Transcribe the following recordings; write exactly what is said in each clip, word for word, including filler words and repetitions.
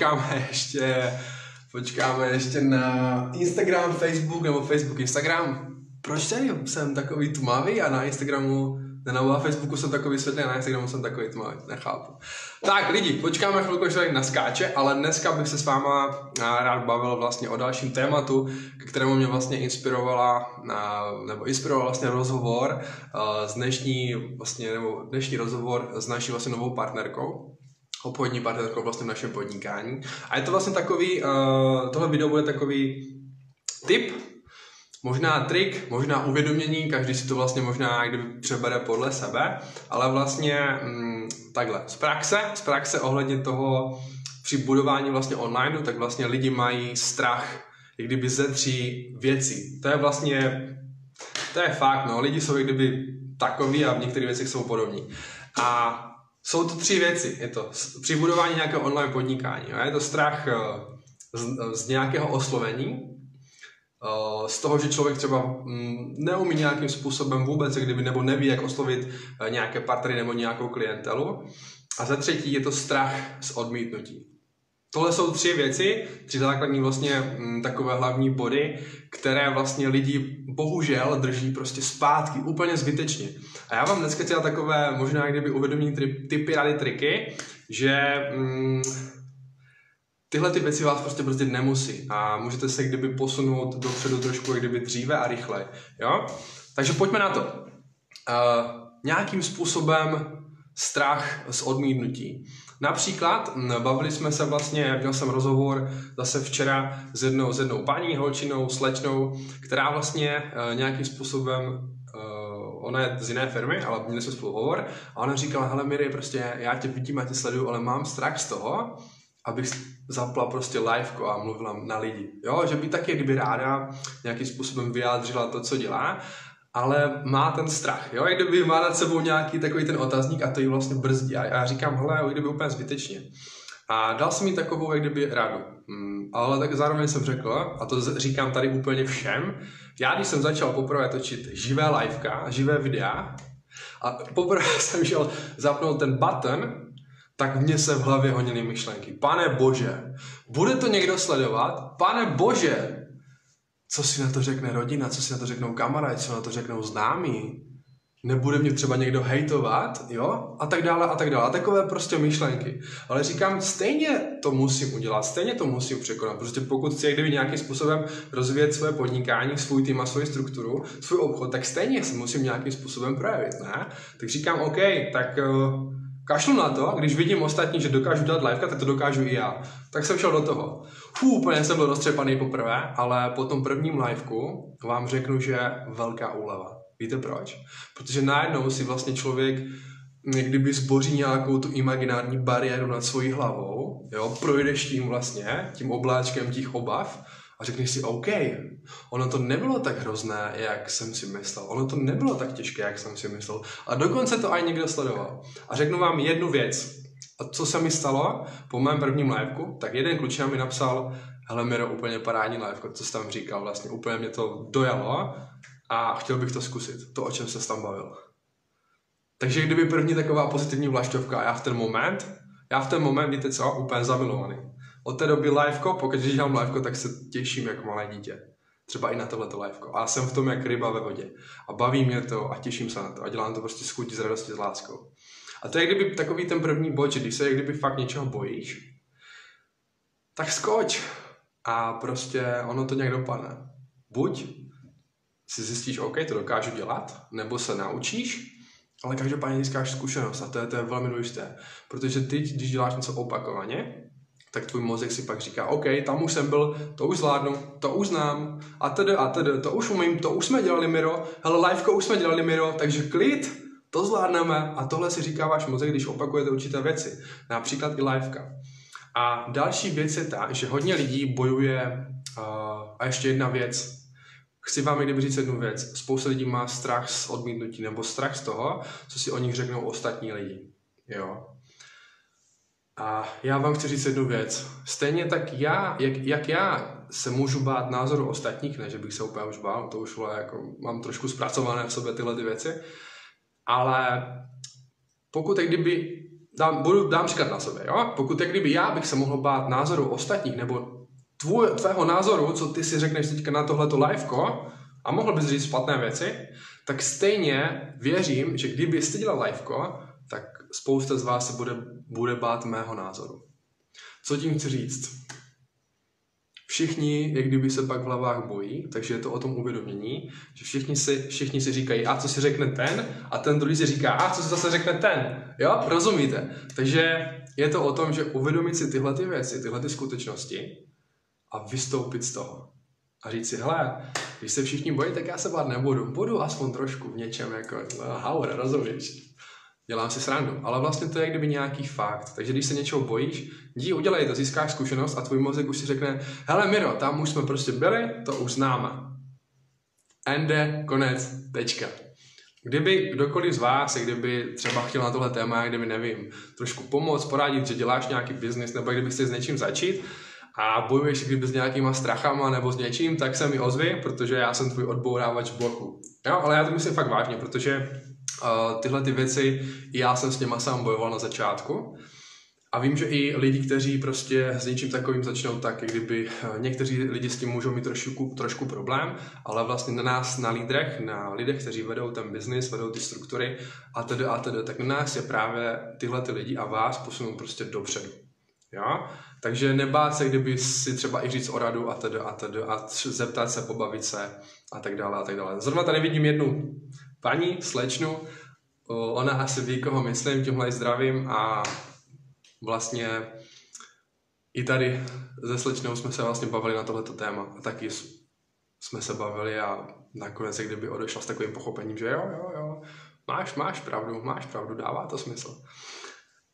počkáme ještě, počkáme ještě na Instagram, Facebook nebo Facebook, Instagram. Proč nevím, jsem takový tmavý a na Instagramu, na Facebooku jsem takový světlý a na Instagramu jsem takový tmavý, nechápu. Tak lidi, počkáme chvilku, až tady naskáče, ale dneska bych se s váma rád bavil vlastně o dalším tématu, kterému mě vlastně inspirovala, nebo inspiroval vlastně rozhovor s dnešní, vlastně, nebo dnešní rozhovor s naší vlastně novou partnerkou. Obchodní partnerkou vlastně v našem podnikání. A je to vlastně takový, tohle video bude takový tip, možná trik, možná uvědomění, každý si to vlastně možná kdyby přebere podle sebe, ale vlastně mm, takhle, z praxe, z praxe ohledně toho při budování vlastně online, tak vlastně lidi mají strach, jak kdyby ze tří věcí. To je vlastně, to je fakt, no, lidi jsou jak kdyby takový a v některých věcech jsou podobní. A jsou to tři věci, je to při budování nějakého online podnikání, jo? Je to strach z, z nějakého oslovení, z toho, že člověk třeba neumí nějakým způsobem vůbec, kdyby, nebo neví, jak oslovit nějaké partnery nebo nějakou klientelu. A za třetí je to strach z odmítnutí. Tohle jsou tři věci, tři základní vlastně takové hlavní body, které vlastně lidi bohužel drží prostě zpátky, úplně zbytečně. A já vám dneska chtěla takové možná kdyby uvědomí typy, rady, triky, že mm, tyhle ty věci vás prostě prostě nemusí a můžete se kdyby posunout dopředu trošku kdyby dříve a rychle, jo? Takže pojďme na to. Uh, nějakým způsobem strach z odmítnutí. Například bavili jsme se vlastně, měl jsem rozhovor zase včera s jednou, s jednou paní, holčinou, slečnou, která vlastně e, nějakým způsobem, e, ona je z jiné firmy, ale měli jsme spolu hovor a ona říkala, hele Miri, prostě já tě vidím a tě sleduju, ale mám strach z toho, abych zapla prostě liveko a mluvila na lidi. Jo, že by taky kdyby ráda nějakým způsobem vyjádřila to, co dělá, ale má ten strach, jo, i kdyby má nad sebou nějaký takový ten otazník a to jí vlastně brzdí a já říkám, hele, i kdyby úplně zbytečně. A dal jsem jí takovou, jak kdyby radu, hmm, ale tak zároveň jsem řekl, a to říkám tady úplně všem, já když jsem začal poprvé točit živé liveka, živé videa a poprvé jsem šel zapnout ten button, tak mně se v hlavě honily myšlenky, pane bože, bude to někdo sledovat, pane bože, co si na to řekne rodina, co si na to řeknou kamarádi, co na to řeknou známí, nebude mě třeba někdo hejtovat, jo, a tak dále, a tak dále, a takové prostě myšlenky. Ale říkám, stejně to musím udělat, stejně to musím překonat, prostě pokud chci kdyby nějakým způsobem rozvíjet své podnikání, svůj tým a svoji strukturu, svůj obchod, tak stejně se musím nějakým způsobem projevit, ne? Tak říkám, OK, tak uh, kašlu na to, když vidím ostatní, že dokážu dát liveka, tak to dokážu i já. Tak jsem šel do toho. Fů, úplně jsem byl roztřepaný poprvé, ale po tom prvním liveku vám řeknu, že velká úleva. Víte proč? Protože najednou si vlastně člověk kdyby zboří nějakou tu imaginární bariéru nad svojí hlavou, jo, projdeš tím vlastně, tím obláčkem těch obav a řekneš si, OK, ono to nebylo tak hrozné, jak jsem si myslel. Ono to nebylo tak těžké, jak jsem si myslel. A dokonce to ani někdo sledoval. A řeknu vám jednu věc. A co se mi stalo po mém prvním liveku, tak jeden klučina mi napsal, hele Miro, úplně parádní liveko, co jsi tam říkal, vlastně úplně mě to dojalo a chtěl bych to zkusit, to, o čem se tam bavil. Takže kdyby první taková pozitivní vlašťovka, já v ten moment, já v ten moment, víte co, úplně zamilovaný. Od té doby liveko, pokud dělám liveko, tak se těším jako malé dítě. Třeba i na tohleto liveko. A jsem v tom jak ryba ve vodě. A baví mě to a těším se na to. A dělám to prostě s chutí, s radostí, s láskou. A to je kdyby takový ten první bod, že když se kdyby fakt něčeho bojíš, tak skoč. A prostě ono to nějak dopadne. Buď si zjistíš, OK, to dokážu dělat, nebo se naučíš, ale každopádně získáš zkušenost. A to je, to je velmi důležité. Protože ty, když děláš něco opakovaně, tak tvůj mozek si pak říká, OK, tam už jsem byl, to už zvládnu, to už znám, a tedy, a tedy, to už umím, to už jsme dělali, Miro, hele, liveko už jsme dělali, Miro, takže klid, to zvládneme. A tohle si říká váš mozek, když opakujete určité věci, například i liveka. A další věc je ta, že hodně lidí bojuje, uh, a ještě jedna věc, chci vám kdyby říct jednu věc, spousta lidí má strach z odmítnutí, nebo strach z toho, co si o nich řeknou ostatní lidi, jo. A já vám chci říct jednu věc. Stejně tak já, jak, jak já se můžu bát názoru ostatních, ne, že bych se úplně už bál, to už jako, mám trošku zpracované v sobě tyhle ty věci, ale pokud kdyby dám, budu, dám říkat na sebe, jo? Pokud jak kdyby já bych se mohl bát názoru ostatních, nebo tvůj, tvého názoru, co ty si řekneš teďka na tohleto liveko, a mohl bys říct špatné věci, tak stejně věřím, že kdyby jste dělal liveko, tak spousta z vás se bude, bude bát mého názoru. Co tím chci říct? Všichni, jak kdyby se pak v hlavách bojí, takže je to o tom uvědomění, že všichni si, všichni si říkají, a co si řekne ten, a ten druhý si říká, a co si zase řekne ten. Jo, rozumíte? Takže je to o tom, že uvědomit si tyhle ty věci, tyhle ty skutečnosti a vystoupit z toho. A říct si, hele, když se všichni bojí, tak já se bát nebudu. Budu aspoň trošku v něčem, jako, no, haura, rozumíš? Dělám si srandu, ale vlastně to je jak kdyby nějaký fakt. Takže když se něčeho bojíš, jdi, udělej to, získáš zkušenost a tvůj mozek už si řekne, hele Miro, tam už jsme prostě byli, to už známe. Ende, konec, tečka. Kdyby kdokoliv z vás, kdyby třeba chtěl na tohle téma, kdyby nevím, trošku pomoct, poradit, že děláš nějaký biznis, nebo kdyby chtěl s něčím začít a bojuješ kdyby s nějakýma strachama nebo s něčím, tak se mi ozvi, protože já jsem tvůj odbourávač bloku. Jo, ale já to myslím fakt vážně, protože Uh, tyhle ty věci, já jsem s něma sám bojoval na začátku a vím, že i lidi, kteří prostě s něčím takovým začnou, tak kdyby uh, někteří lidi s tím můžou mít trošku, trošku problém, ale vlastně na nás, na lídrech, na lidech, kteří vedou ten biznis, vedou ty struktury a tedy a tedy, tak na nás je právě tyhle ty lidi a vás posunou prostě dopředu. Jo? Takže nebát se, kdyby si třeba i říct o radu a tedy a tedy a zeptat se, pobavit se a tak dále a tak dále. Zrovna tady vidím jednu paní, slečnu, ona asi ví, koho myslím, tímhle i zdravím a vlastně i tady se slečnou jsme se vlastně bavili na tohleto téma a taky jsme se bavili a nakonec jak kdyby odešla s takovým pochopením, že jo, jo, jo, máš, máš pravdu, máš pravdu, dává to smysl.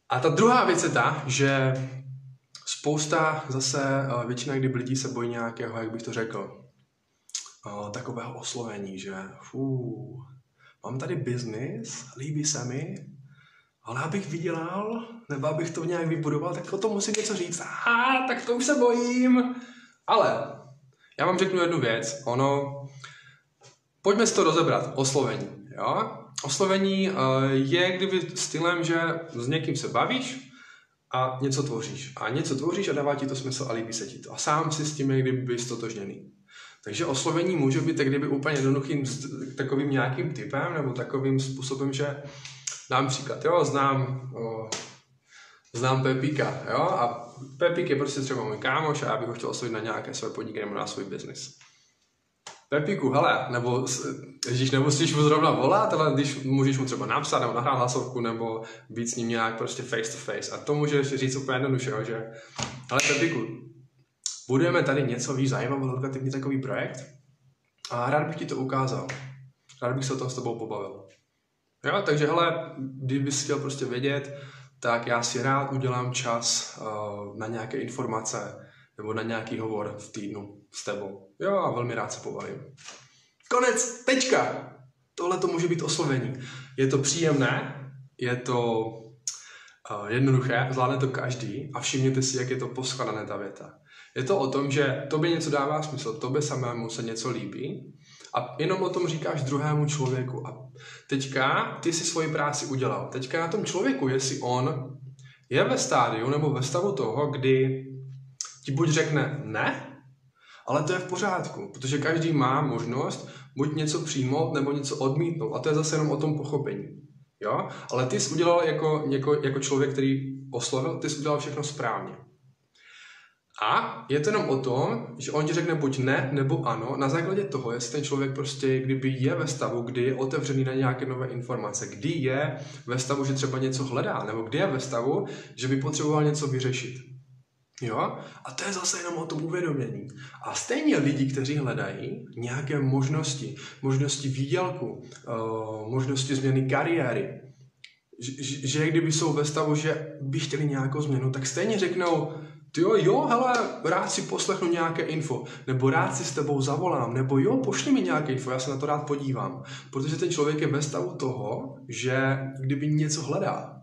A ta druhá věc je ta, že spousta zase, většina kdyby lidí se bojí nějakého, jak bych to řekl, takového oslovení, že fů, mám tady biznis, líbí se mi, ale abych vydělal, nebo abych to nějak vybudoval, tak o tom musím něco říct. Aha, tak to už se bojím. Ale já vám řeknu jednu věc. Ono, pojďme si to rozebrat. Oslovení. Jo? Oslovení je kdyby stylem, že s někým se bavíš a něco tvoříš. A něco tvoříš a dává ti to smysl a líbí se ti to. A sám si s tím je kdyby stotožněný. Takže oslovení může být tak kdyby úplně jednoduchým takovým nějakým typem nebo takovým způsobem, že dám příklad, jo, znám, o, znám Pepíka, jo, a Pepík je prostě třeba můj kámoš a já bych ho chtěl oslovit na nějaké své podniky nebo na svůj biznis. Pepíku, hele, nebo ježíš, nebo slyš mu zrovna volat, ale když můžeš mu třeba napsat nebo nahrát hlasovku nebo být s ním nějak prostě face to face a to můžeš říct úplně jednoduše, jo, že ale Pepíku, budujeme tady něco, víš, zajímavý, edukativní takový projekt a rád bych ti to ukázal. Rád bych se o tom s tebou pobavil. Jo, takže hele, kdybys chtěl prostě vědět, tak já si rád udělám čas uh, na nějaké informace nebo na nějaký hovor v týdnu s tebou. Jo, a velmi rád se pobavím. Konec, tečka! Tohle to může být oslovení. Je to příjemné, je to uh, jednoduché, zvládne to každý a všimněte si, jak je to poskladané ta věta. Je to o tom, že tobě něco dává smysl, tobě samému se něco líbí a jenom o tom říkáš druhému člověku. A teďka ty si svoji práci udělal. Teďka na tom člověku, jestli on je ve stádiu nebo ve stavu toho, kdy ti buď řekne ne, ale to je v pořádku, protože každý má možnost buď něco přijmout nebo něco odmítnout a to je zase jenom o tom pochopení. Jo? Ale ty jsi udělal jako, jako, jako člověk, který oslovil, ty jsi udělal všechno správně. A je to jenom o tom, že on ti řekne buď ne, nebo ano, na základě toho, jestli ten člověk prostě kdyby je ve stavu, kdy je otevřený na nějaké nové informace, kdy je ve stavu, že třeba něco hledá, nebo kdy je ve stavu, že by potřeboval něco vyřešit. Jo? A to je zase jenom o tom uvědomění. A stejně lidi, kteří hledají nějaké možnosti, možnosti výdělku, možnosti změny kariéry, že, že kdyby jsou ve stavu, že by chtěli nějakou změnu, tak stejně řeknou, jo, jo, hele, rád si poslechnu nějaké info, nebo rád si s tebou zavolám, nebo jo, pošli mi nějaké info, já se na to rád podívám. Protože ten člověk je ve stavu toho, že kdyby něco hledá.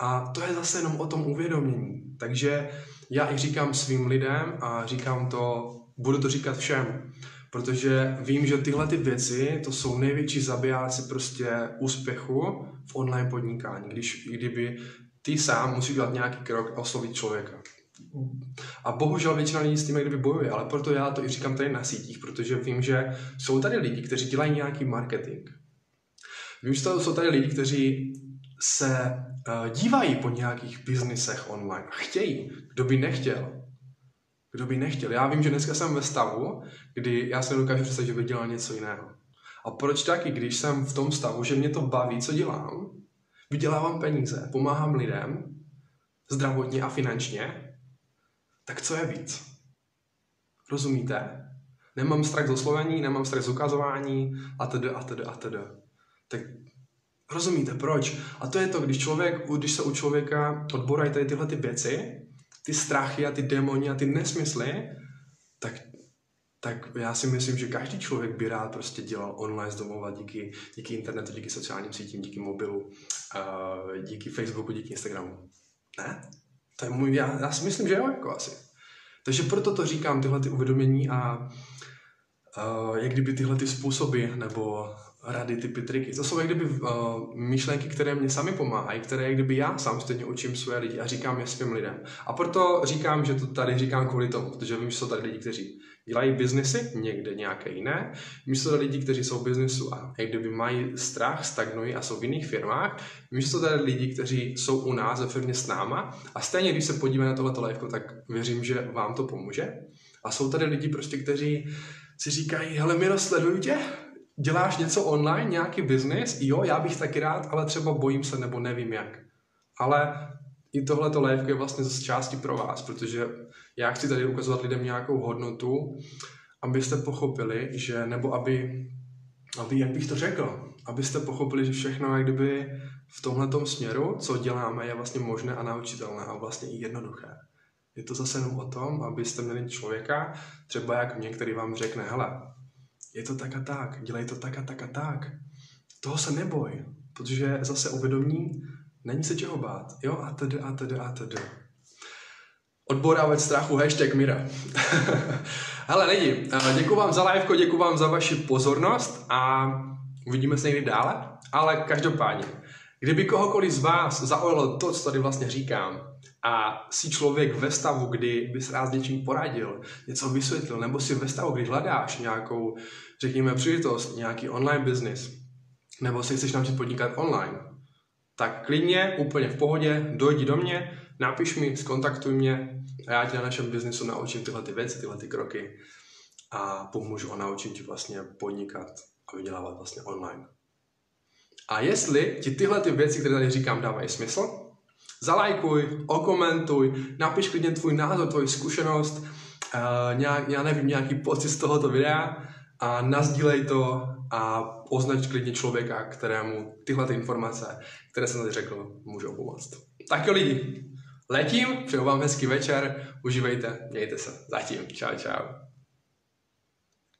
A to je zase jenom o tom uvědomění. Takže já i říkám svým lidem a říkám to, budu to říkat všem. Protože vím, že tyhle ty věci, to jsou největší zabijáci prostě úspěchu v online podnikání, když, kdyby ty sám musíš dělat nějaký krok a oslovit člověka. A bohužel většina lidí s tím kdyby bojuje, ale proto já to i říkám tady na sítích, protože vím, že jsou tady lidi, kteří dělají nějaký marketing. Vím, že jsou tady lidi, kteří se dívají po nějakých biznisech online. Chtějí, kdo by nechtěl. Kdo by nechtěl. Já vím, že dneska jsem ve stavu, kdy já se nedokážu představit, že bych dělal něco jiného. A proč taky, když jsem v tom stavu, že mě to baví, co dělám, vydělávám peníze, pomáhám lidem, zdravotně a finančně, tak co je víc? Rozumíte? Nemám strach z oslovení, nemám strach z ukazování, a tedy, a tedy, a tedy. Tak rozumíte, proč? A to je to, když, člověk, když se u člověka odborají tady tyhle ty věci, ty strachy a ty démoni a ty nesmysly, tak, tak já si myslím, že každý člověk by rád prostě dělal online z domova díky, díky internetu, díky sociálním sítím, díky mobilu, uh, díky Facebooku, díky Instagramu. Ne? To je můj, já, já si myslím, že jo, jako asi. Takže proto to říkám, tyhle ty uvědomění a uh, jak kdyby tyhle ty způsoby nebo rady, typy, triky. To jsou jak kdyby uh, myšlenky, které mě sami pomáhají, které jak kdyby já sám stejně učím své lidi a říkám je svým lidem. A proto říkám, že to tady říkám kvůli tomu, protože vím, že jsou tady lidi, kteří dělají biznesy, někde nějaké jiné. Vím, že jsou tady lidi, kteří jsou v biznesu a jak kdyby mají strach, stagnují a jsou v jiných firmách. Vím, že jsou tady lidi, kteří jsou u nás ve firmě s náma a stejně, když se podíváme na tohleto liveko, tak věřím, že vám to pomůže. A jsou tady lidi prostě, kteří si říkají, hele, Miro, sleduju tě. Děláš něco online, nějaký biznis? Jo, já bych taky rád, ale třeba bojím se nebo nevím jak. Ale i tohleto lévko je vlastně z části pro vás, protože já chci tady ukazovat lidem nějakou hodnotu, abyste pochopili, že, nebo aby, aby, jak bych to řekl, abyste pochopili, že všechno, jak kdyby v tomhletom směru, co děláme, je vlastně možné a naučitelné a vlastně i jednoduché. Je to zase jenom o tom, abyste měli člověka, třeba jak mě, který vám řekne, hele, je to tak a tak, dělej to tak a tak a tak. Toho se neboj, protože zase uvědomí, není se čeho bát. Jo, a tedy, a tedy, a tedy. Odborávat strachu, hashtag Mira. Hele lidi, děkuji vám za liveko, děkuji vám za vaši pozornost a uvidíme se někdy dále. Ale každopádně, kdyby kohokoliv z vás zaujalo to, co tady vlastně říkám, a si člověk ve stavu, kdy bys rád s něčím poradil, něco vysvětlil, nebo si ve stavu, kdy hledáš nějakou, řekněme, příležitost, nějaký online business, nebo si chceš naučit podnikat online, tak klidně, úplně v pohodě, dojdi do mě, napiš mi, skontaktuj mě a já ti na našem biznesu naučím tyhle ty věci, tyhle ty kroky a pomůžu a naučím ti vlastně podnikat a vydělávat vlastně online. A jestli ti tyhle ty věci, které tady říkám, dávají smysl, zalajkuj, okomentuj, napiš klidně tvůj názor, tvoji zkušenost, uh, nějak, já nevím, nějaký pocit z tohoto videa a nasdílej to a označ klidně člověka, kterému tyhle ty informace, které jsem tady řekl, můžou pomoct. Tak jo lidi, letím, přeju vám hezký večer, užívejte, mějte se, zatím, čau čau.